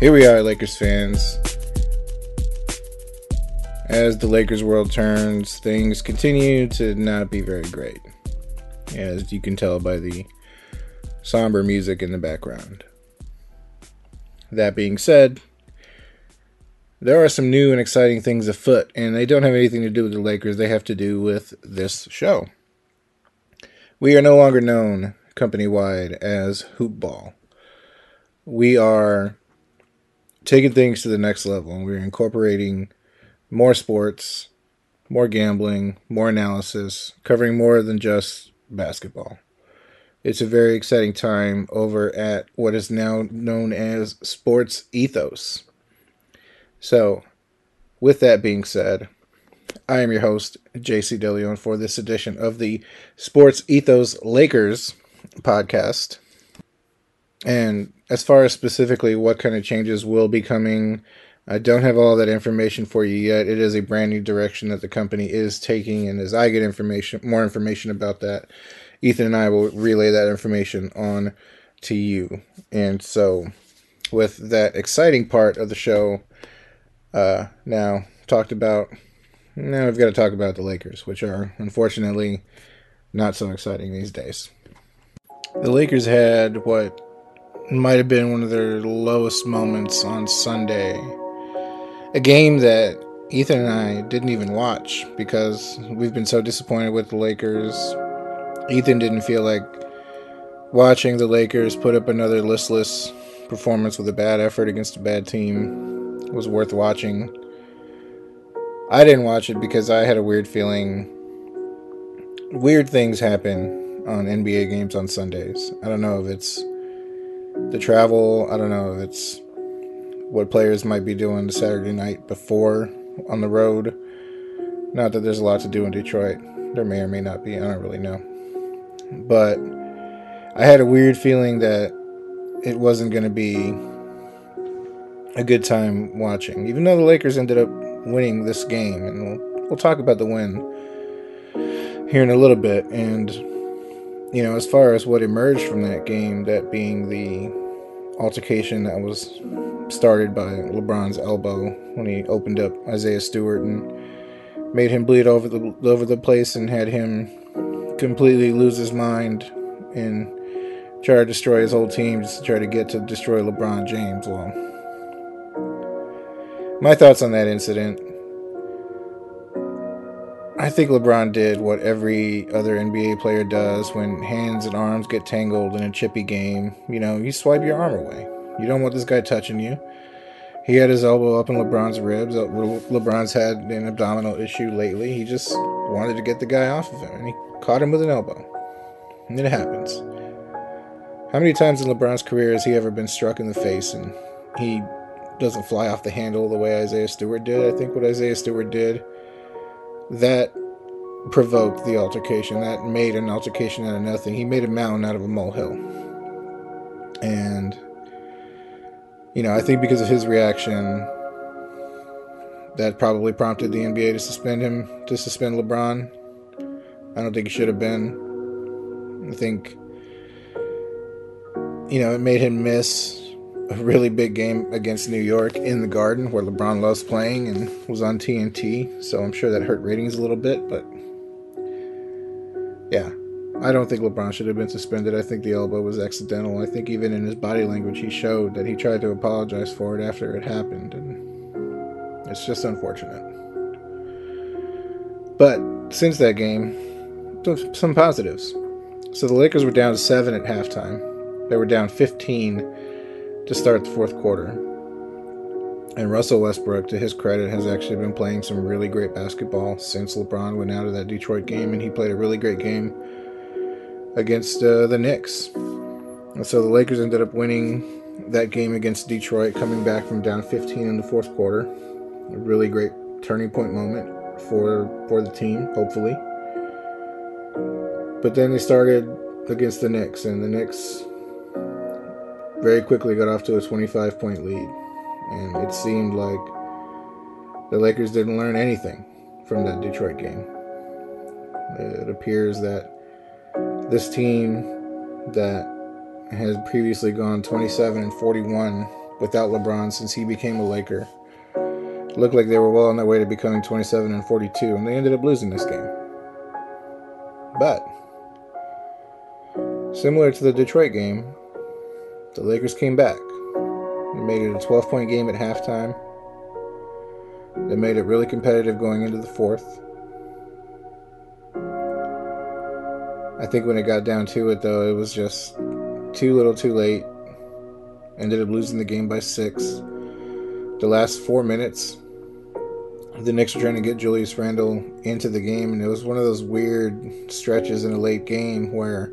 Here we are, Lakers fans. As the Lakers world turns, things continue to not be very great, as you can tell by the somber music in the background. That being said, there are some new and exciting things afoot, and they don't have anything to do with the Lakers. They have to do with this show. We are no longer known company-wide as Hoop Ball. We are taking things to the next level, and we're incorporating more sports, more gambling, more analysis, covering more than just basketball. It's a very exciting time over at what is now known as Sports Ethos. So, with that being said, I am your host, JC DeLeon, for this edition of the Sports Ethos Lakers podcast. And as far as specifically what kind of changes will be coming, I don't have all that information for you yet. It is a brand new direction that the company is taking, and as I get more information about that, Ethan and I will relay that information on to you. And so, with that exciting part of the show now talked about, now we've got to talk about the Lakers, which are unfortunately not so exciting these days. The Lakers had what might have been one of their lowest moments on Sunday. A game that Ethan and I didn't even watch because we've been so disappointed with the Lakers. Ethan didn't feel like watching the Lakers put up another listless performance with a bad effort against a bad team. It was worth watching. I didn't watch it because I had a weird feeling. Weird things happen on NBA games on Sundays. I don't know if it's the travel, I don't know if it's what players might be doing Saturday night before on the road. Not that there's a lot to do in Detroit. There may or may not be. I don't really know. But I had a weird feeling that it wasn't going to be a good time watching. Even though the Lakers ended up winning this game. And we'll talk about the win here in a little bit. And, you know, as far as what emerged from that game, that being the altercation that was started by LeBron's elbow when he opened up Isaiah Stewart and made him bleed over the place and had him completely lose his mind and try to destroy his whole team just to try to get to destroy LeBron James. Well, my thoughts on that incident, I think LeBron did what every other NBA player does when hands and arms get tangled in a chippy game. You know, you swipe your arm away. You don't want this guy touching you. He had his elbow up in LeBron's ribs. LeBron's had an abdominal issue lately. He just wanted to get the guy off of him, and he caught him with an elbow. And it happens. How many times in LeBron's career has he ever been struck in the face, and he doesn't fly off the handle the way Isaiah Stewart did? I think what Isaiah Stewart did, that provoked the altercation. That made an altercation out of nothing. He made a mountain out of a molehill. And, you know, I think because of his reaction, that probably prompted the NBA to suspend LeBron. I don't think it should have been. I think, you know, it made him miss a really big game against New York in the Garden, where LeBron loves playing and was on TNT. So I'm sure that hurt ratings a little bit, but yeah. I don't think LeBron should have been suspended. I think the elbow was accidental. I think even in his body language, he showed that he tried to apologize for it after it happened. And it's just unfortunate. But since that game, some positives. So the Lakers were down 7 at halftime. They were down 15 to start the fourth quarter. And Russell Westbrook, to his credit, has actually been playing some really great basketball since LeBron went out of that Detroit game, and he played a really great game against the Knicks. And so the Lakers ended up winning that game against Detroit, coming back from down 15 in the fourth quarter. A really great turning point moment for the team, hopefully. But then they started against the Knicks, and the Knicks very quickly got off to a 25-point lead. And it seemed like the Lakers didn't learn anything from that Detroit game. It appears that this team that has previously gone 27-41 without LeBron since he became a Laker looked like they were well on their way to becoming 27-42, and they ended up losing this game. But similar to the Detroit game, the Lakers came back. They made it a 12-point game at halftime. They made it really competitive going into the fourth. I think when it got down to it, though, it was just too little too late. Ended up losing the game by 6. The last 4 minutes, the Knicks were trying to get Julius Randle into the game, and it was one of those weird stretches in a late game where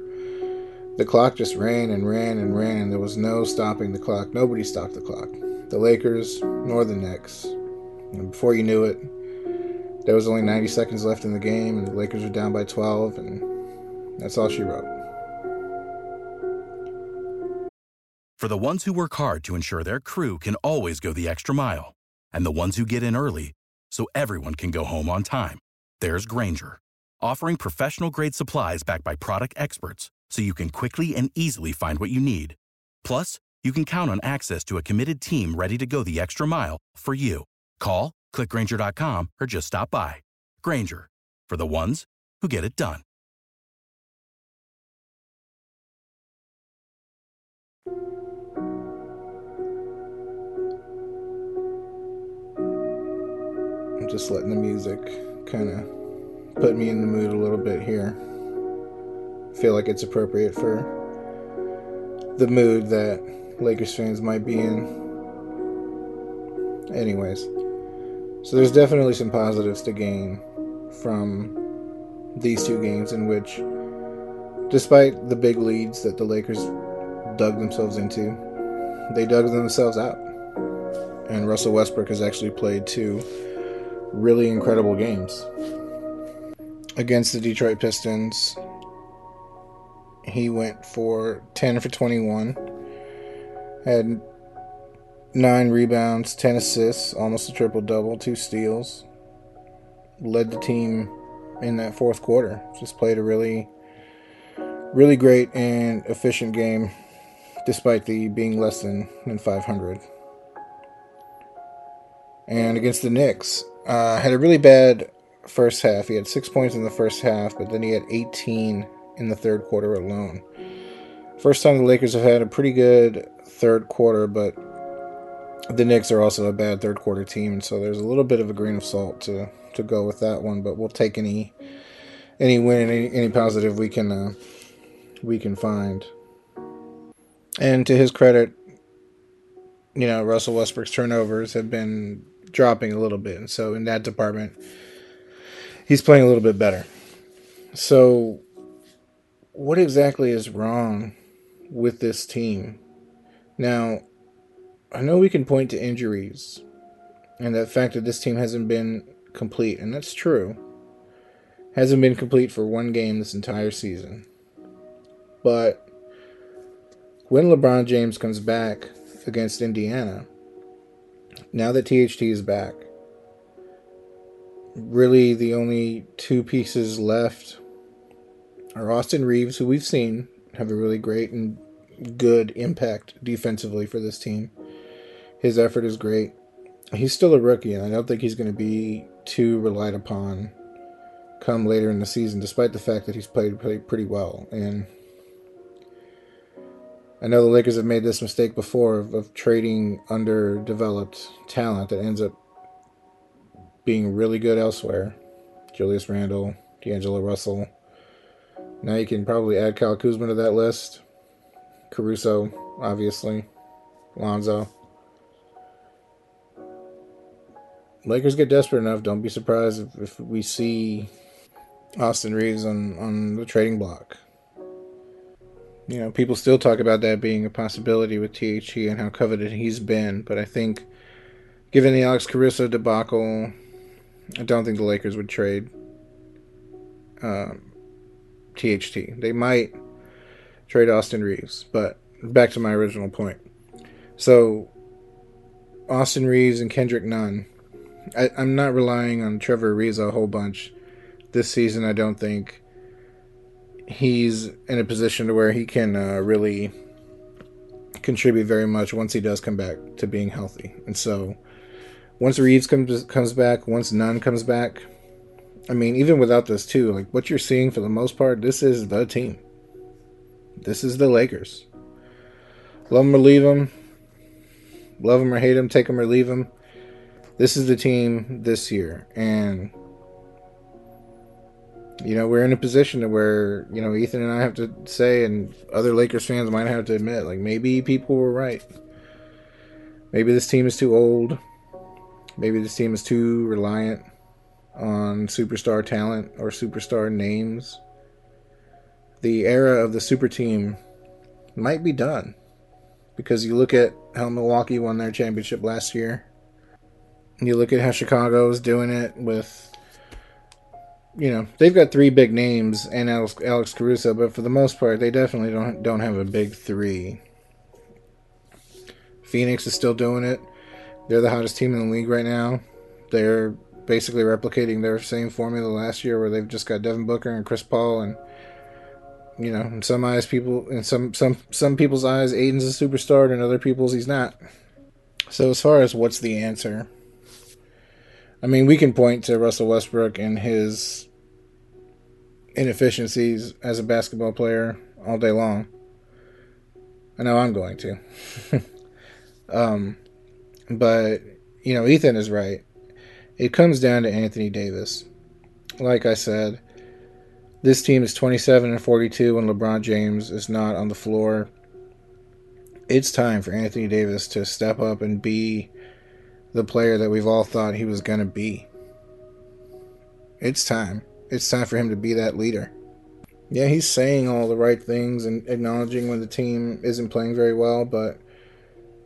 the clock just ran and ran and ran, and there was no stopping the clock. Nobody stopped the clock. The Lakers, nor the Knicks. And before you knew it, there was only 90 seconds left in the game, and the Lakers were down by 12, and that's all she wrote. For the ones who work hard to ensure their crew can always go the extra mile, and the ones who get in early so everyone can go home on time, there's Grainger, offering professional-grade supplies backed by product experts so you can quickly and easily find what you need. Plus, you can count on access to a committed team ready to go the extra mile for you. Call, click Grainger.com, or just stop by. Grainger, for the ones who get it done. Just letting the music kind of put me in the mood a little bit here. Feel like it's appropriate for the mood that Lakers fans might be in. Anyways, so there's definitely some positives to gain from these two games in which, despite the big leads that the Lakers dug themselves into, they dug themselves out. And Russell Westbrook has actually played two really incredible games. Against the Detroit Pistons, he went for 10 for 21, had 9 rebounds, 10 assists, almost a triple-double, 2 steals, led the team in that fourth quarter. Just played a really, really great and efficient game, despite the being less than 500. And against the Knicks, had a really bad first half. He had 6 points in the first half, but then he had 18 in the third quarter alone. First time the Lakers have had a pretty good third quarter, but the Knicks are also a bad third quarter team, and so there's a little bit of a grain of salt to go with that one. But we'll take any win and any positive we can find. And to his credit, you know, Russell Westbrook's turnovers have been dropping a little bit, and so in that department he's playing a little bit better. So what exactly is wrong with this team? Now, I know we can point to injuries and the fact that this team hasn't been complete, and that's true. Hasn't been complete for one game this entire season. But when LeBron James comes back against Indiana, now that THT is back, really the only two pieces left are Austin Reaves, who we've seen have a really great and good impact defensively for this team. His effort is great. He's still a rookie, and I don't think he's going to be too relied upon come later in the season, despite the fact that he's played pretty well. And I know the Lakers have made this mistake before of trading underdeveloped talent that ends up being really good elsewhere. Julius Randle, D'Angelo Russell. Now you can probably add Kyle Kuzma to that list. Caruso, obviously. Lonzo. Lakers get desperate enough. Don't be surprised if we see Austin Reaves on the trading block. You know, people still talk about that being a possibility with THT and how coveted he's been. But I think, given the Alex Caruso debacle, I don't think the Lakers would trade THT. They might trade Austin Reaves. But back to my original point. So, Austin Reaves and Kendrick Nunn. I'm not relying on Trevor Ariza a whole bunch this season. I don't think he's in a position to where he can really contribute very much once he does come back to being healthy. And so once Reeves comes back, once Nunn comes back, I mean, even without this too, like what you're seeing for the most part, this is the team. This is the Lakers. Love them or leave them. Love them or hate them. Take them or leave them. This is the team this year, and you know we're in a position to where you know Ethan and I have to say, and other Lakers fans might have to admit, like maybe people were right. Maybe this team is too old. Maybe this team is too reliant on superstar talent or superstar names. The era of the super team might be done, because you look at how Milwaukee won their championship last year. You look at how Chicago's doing it with, you know, they've got three big names and Alex Caruso, but for the most part, they definitely don't have a big three. Phoenix is still doing it. They're the hottest team in the league right now. They're basically replicating their same formula last year, where they've just got Devin Booker and Chris Paul, and you know, in some eyes, in some people's eyes, Aiden's a superstar, and in other people's, he's not. So as far as what's the answer. I mean, we can point to Russell Westbrook and his inefficiencies as a basketball player all day long. I know I'm going to. But, you know, Ethan is right. It comes down to Anthony Davis. Like I said, this team is 27-42 when LeBron James is not on the floor. It's time for Anthony Davis to step up and be the player that we've all thought he was going to be. It's time. It's time for him to be that leader. Yeah, he's saying all the right things and acknowledging when the team isn't playing very well, but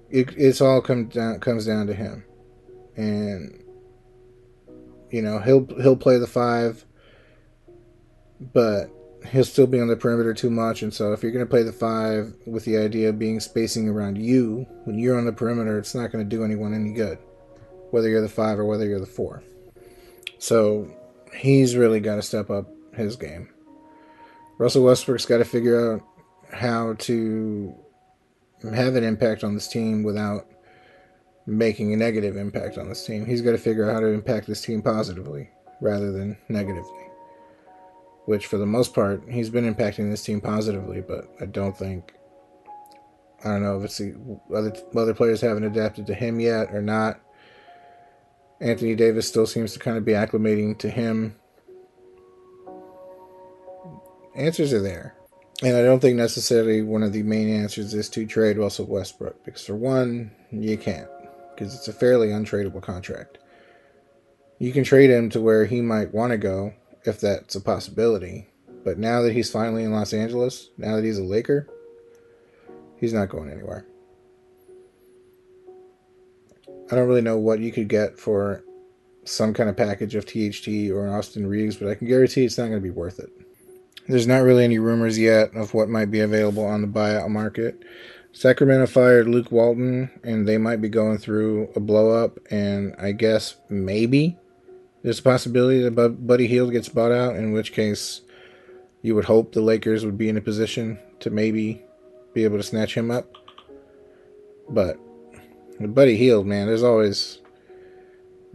it all comes down to him. And you know, he'll play the five, but he'll still be on the perimeter too much, and so if you're going to play the five with the idea of being spacing around you, when you're on the perimeter, it's not going to do anyone any good, whether you're the five or whether you're the four. So he's really got to step up his game. Russell Westbrook's got to figure out how to have an impact on this team without making a negative impact on this team. He's got to figure out how to impact this team positively rather than negatively. Which, for the most part, he's been impacting this team positively, but I don't know if it's the other players haven't adapted to him yet or not. Anthony Davis still seems to kind of be acclimating to him. Answers are there. And I don't think necessarily one of the main answers is to trade Russell Westbrook, because for one, you can't, because it's a fairly untradeable contract. You can trade him to where he might want to go, if that's a possibility. But now that he's finally in Los Angeles, now that he's a Laker, he's not going anywhere. I don't really know what you could get for some kind of package of THT or Austin Reaves, but I can guarantee it's not going to be worth it. There's not really any rumors yet of what might be available on the buyout market. Sacramento fired Luke Walton, and they might be going through a blow-up, and I guess maybe there's a possibility that Buddy Hield gets bought out, in which case you would hope the Lakers would be in a position to maybe be able to snatch him up. But Buddy Hield, man, there's always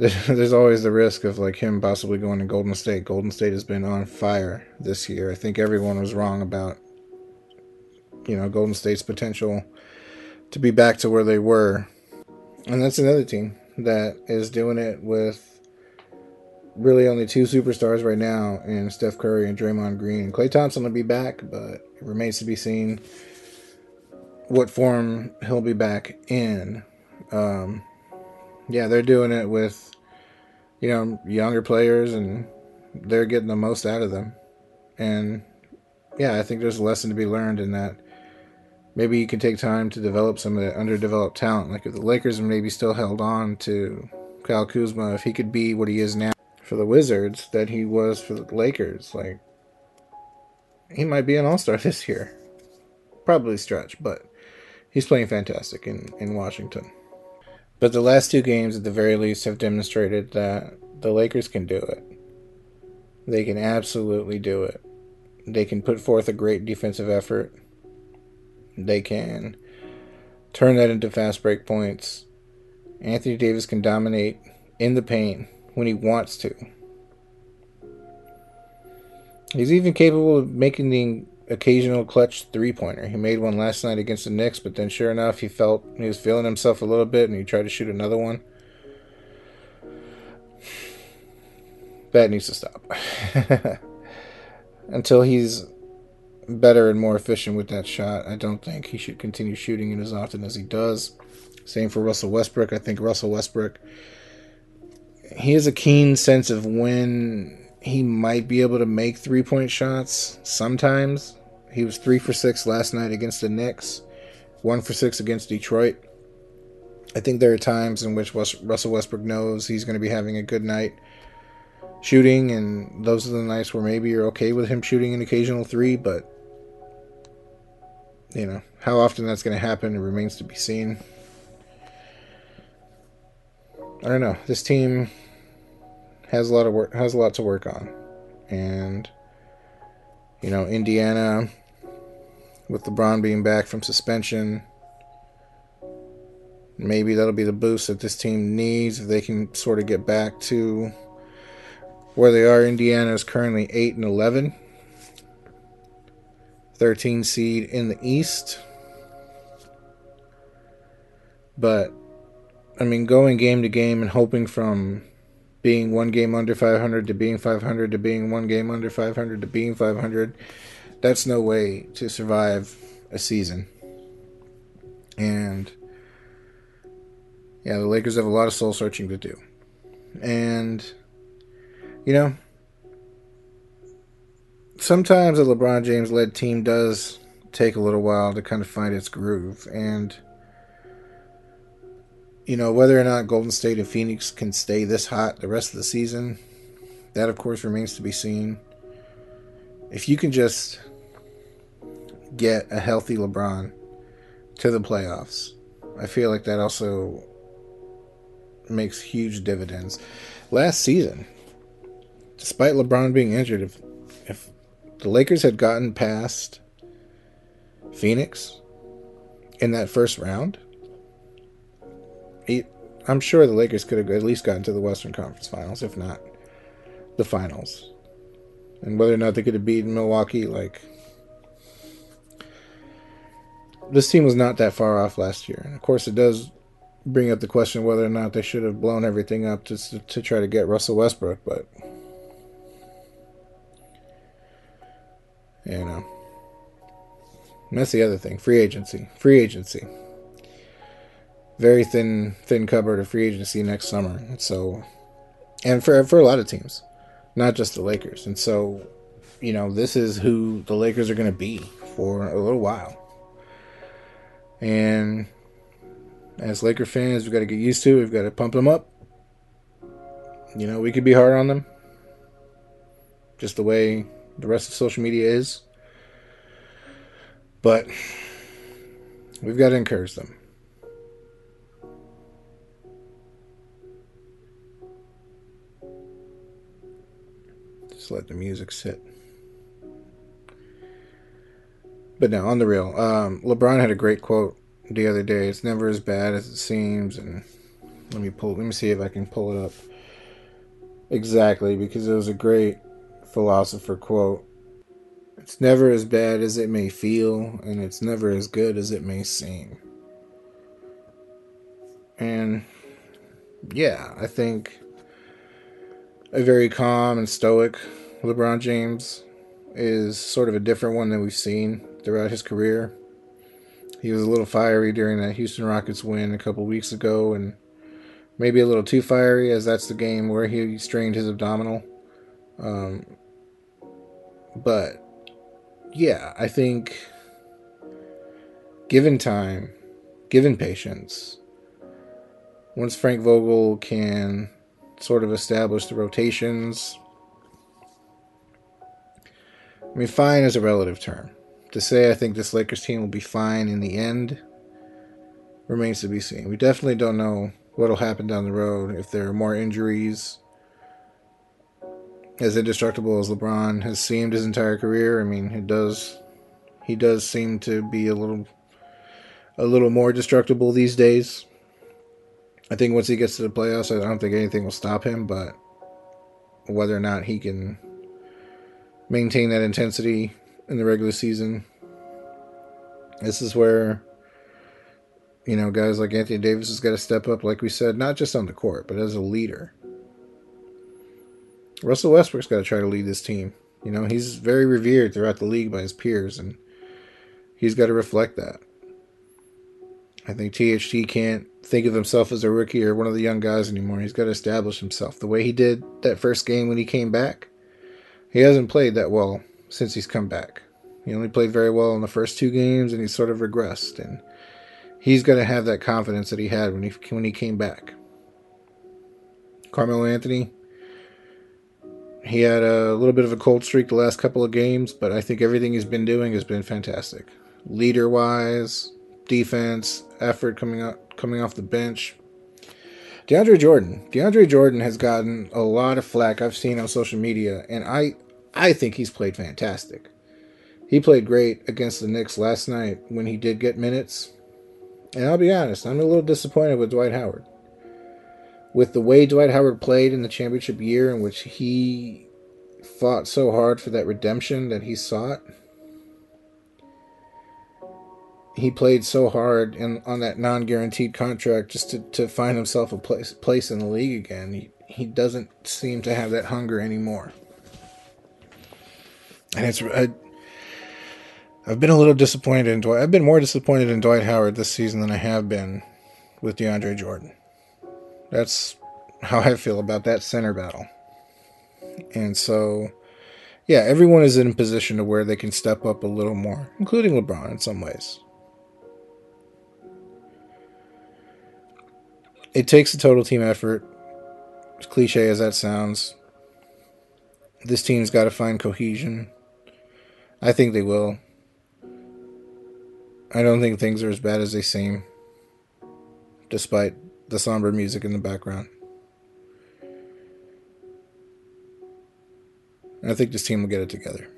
the risk of like him possibly going to Golden State. Golden State has been on fire this year. I think everyone was wrong about, you know, Golden State's potential to be back to where they were. And that's another team that is doing it with really only two superstars right now, and Steph Curry and Draymond Green. Klay Thompson will be back, but it remains to be seen what form he'll be back in. Yeah, they're doing it with, you know, younger players, and they're getting the most out of them. And yeah, I think there's a lesson to be learned in that. Maybe you can take time to develop some of the underdeveloped talent. Like if the Lakers maybe still held on to Kyle Kuzma, if he could be what he is now for the Wizards that he was for the Lakers, like he might be an all-star this year. Probably stretch, but he's playing fantastic in Washington. But the last two games at the very least have demonstrated that the Lakers can do it. They can absolutely do it. They can put forth a great defensive effort. They can turn that into fast break points. Anthony Davis can dominate in the paint when he wants to. He's even capable of making the occasional clutch three-pointer. He made one last night against the Knicks, but then sure enough, he was feeling himself a little bit, and he tried to shoot another one. That needs to stop. Until he's better and more efficient with that shot, I don't think he should continue shooting it as often as he does. Same for Russell Westbrook. I think Russell Westbrook, he has a keen sense of when he might be able to make three-point shots sometimes. He was 3 for 6 last night against the Knicks, 1 for 6 against Detroit. I think there are times in which Russell Westbrook knows he's going to be having a good night shooting, and those are the nights where maybe you're okay with him shooting an occasional three, but you know, how often that's going to happen, it remains to be seen. I don't know. This team has a lot to work on, and you know, Indiana with LeBron being back from suspension, maybe that'll be the boost that this team needs if they can sort of get back to where they are. Indiana is currently 8-11, 13 seed in the East. But I mean, going game to game and hoping from being one game under 500 to being 500 to being one game under 500 to being 500, that's no way to survive a season. And yeah, the Lakers have a lot of soul searching to do. And you know, sometimes a LeBron James-led team does take a little while to kind of find its groove. And you know, whether or not Golden State and Phoenix can stay this hot the rest of the season, that, of course, remains to be seen. If you can just get a healthy LeBron to the playoffs, I feel like that also makes huge dividends. Last season, despite LeBron being injured, if the Lakers had gotten past Phoenix in that first round, I'm sure the Lakers could have at least gotten to the Western Conference Finals, if not the Finals. And whether or not they could have beaten Milwaukee, like, this team was not that far off last year. And of course, it does bring up the question whether or not they should have blown everything up to try to get Russell Westbrook. But you know, and that's the other thing: free agency. Very thin cupboard of free agency next summer. And so, and for a lot of teams, not just the Lakers. And so, you know, this is who the Lakers are going to be for a little while. And as Laker fans, we've got to get used to it. We've got to pump them up. You know, we could be hard on them, just the way the rest of social media is. But we've got to encourage them. Let the music sit. But no, on the real, LeBron had a great quote the other day. It's never as bad as it seems. And let me see if I can pull it up exactly, because it was a great philosopher quote. It's never as bad as it may feel, and it's never as good as it may seem. And yeah, I think a very calm and stoic LeBron James is sort of a different one than we've seen throughout his career. He was a little fiery during that Houston Rockets win a couple weeks ago, and maybe a little too fiery, as that's the game where he strained his abdominal. But yeah, I think given time, given patience, once Frank Vogel can sort of establish the rotations, I mean, fine is a relative term. To say I think this Lakers team will be fine in the end remains to be seen. We definitely don't know what will happen down the road, if there are more injuries. As indestructible as LeBron has seemed his entire career, I mean, he does seem to be a little more destructible these days. I think once he gets to the playoffs, I don't think anything will stop him, but whether or not he can maintain that intensity in the regular season, this is where, you know, guys like Anthony Davis has got to step up, like we said, not just on the court, but as a leader. Russell Westbrook's got to try to lead this team. You know, he's very revered throughout the league by his peers, and he's got to reflect that. I think THT can't think of himself as a rookie or one of the young guys anymore. He's got to establish himself the way he did that first game when he came back. He hasn't played that well since he's come back. He only played very well in the first two games, and he's sort of regressed. And he's got to have that confidence that he had when he came back. Carmelo Anthony, he had a little bit of a cold streak the last couple of games, but I think everything he's been doing has been fantastic. Leader-wise, defense, effort coming off the bench. DeAndre Jordan has gotten a lot of flack I've seen on social media, and I think he's played fantastic. He played great against the Knicks last night when he did get minutes. And I'll be honest, I'm a little disappointed with Dwight Howard. With the way Dwight Howard played in the championship year, in which he fought so hard for that redemption that he sought, he played so hard on that non-guaranteed contract just to find himself a place in the league again. He doesn't seem to have that hunger anymore. And I've been a little disappointed in Dwight. I've been more disappointed in Dwight Howard this season than I have been with DeAndre Jordan. That's how I feel about that center battle. And so, yeah, everyone is in a position to where they can step up a little more, including LeBron in some ways. It takes a total team effort, as cliche as that sounds. This team's got to find cohesion. I think they will. I don't think things are as bad as they seem, despite the somber music in the background. And I think this team will get it together.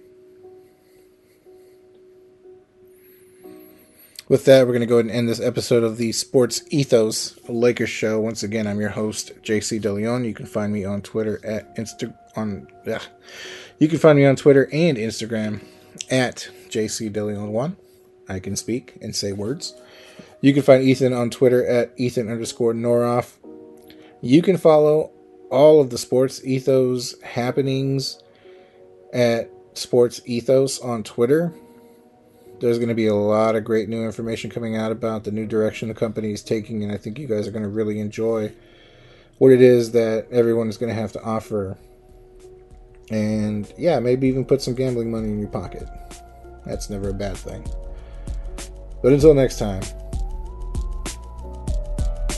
With that, we're going to go ahead and end this episode of the Sports Ethos Lakers Show. Once again, I'm your host, JC DeLeon. You can find me on Twitter You can find me on Twitter and Instagram at JCDeLeon1. I can speak and say words. You can find Ethan on Twitter at Ethan_Noroff. You can follow all of the Sports Ethos happenings at Sports Ethos on Twitter. There's going to be a lot of great new information coming out about the new direction the company is taking, and I think you guys are going to really enjoy what it is that everyone is going to have to offer. And yeah, maybe even put some gambling money in your pocket. That's never a bad thing. But until next time,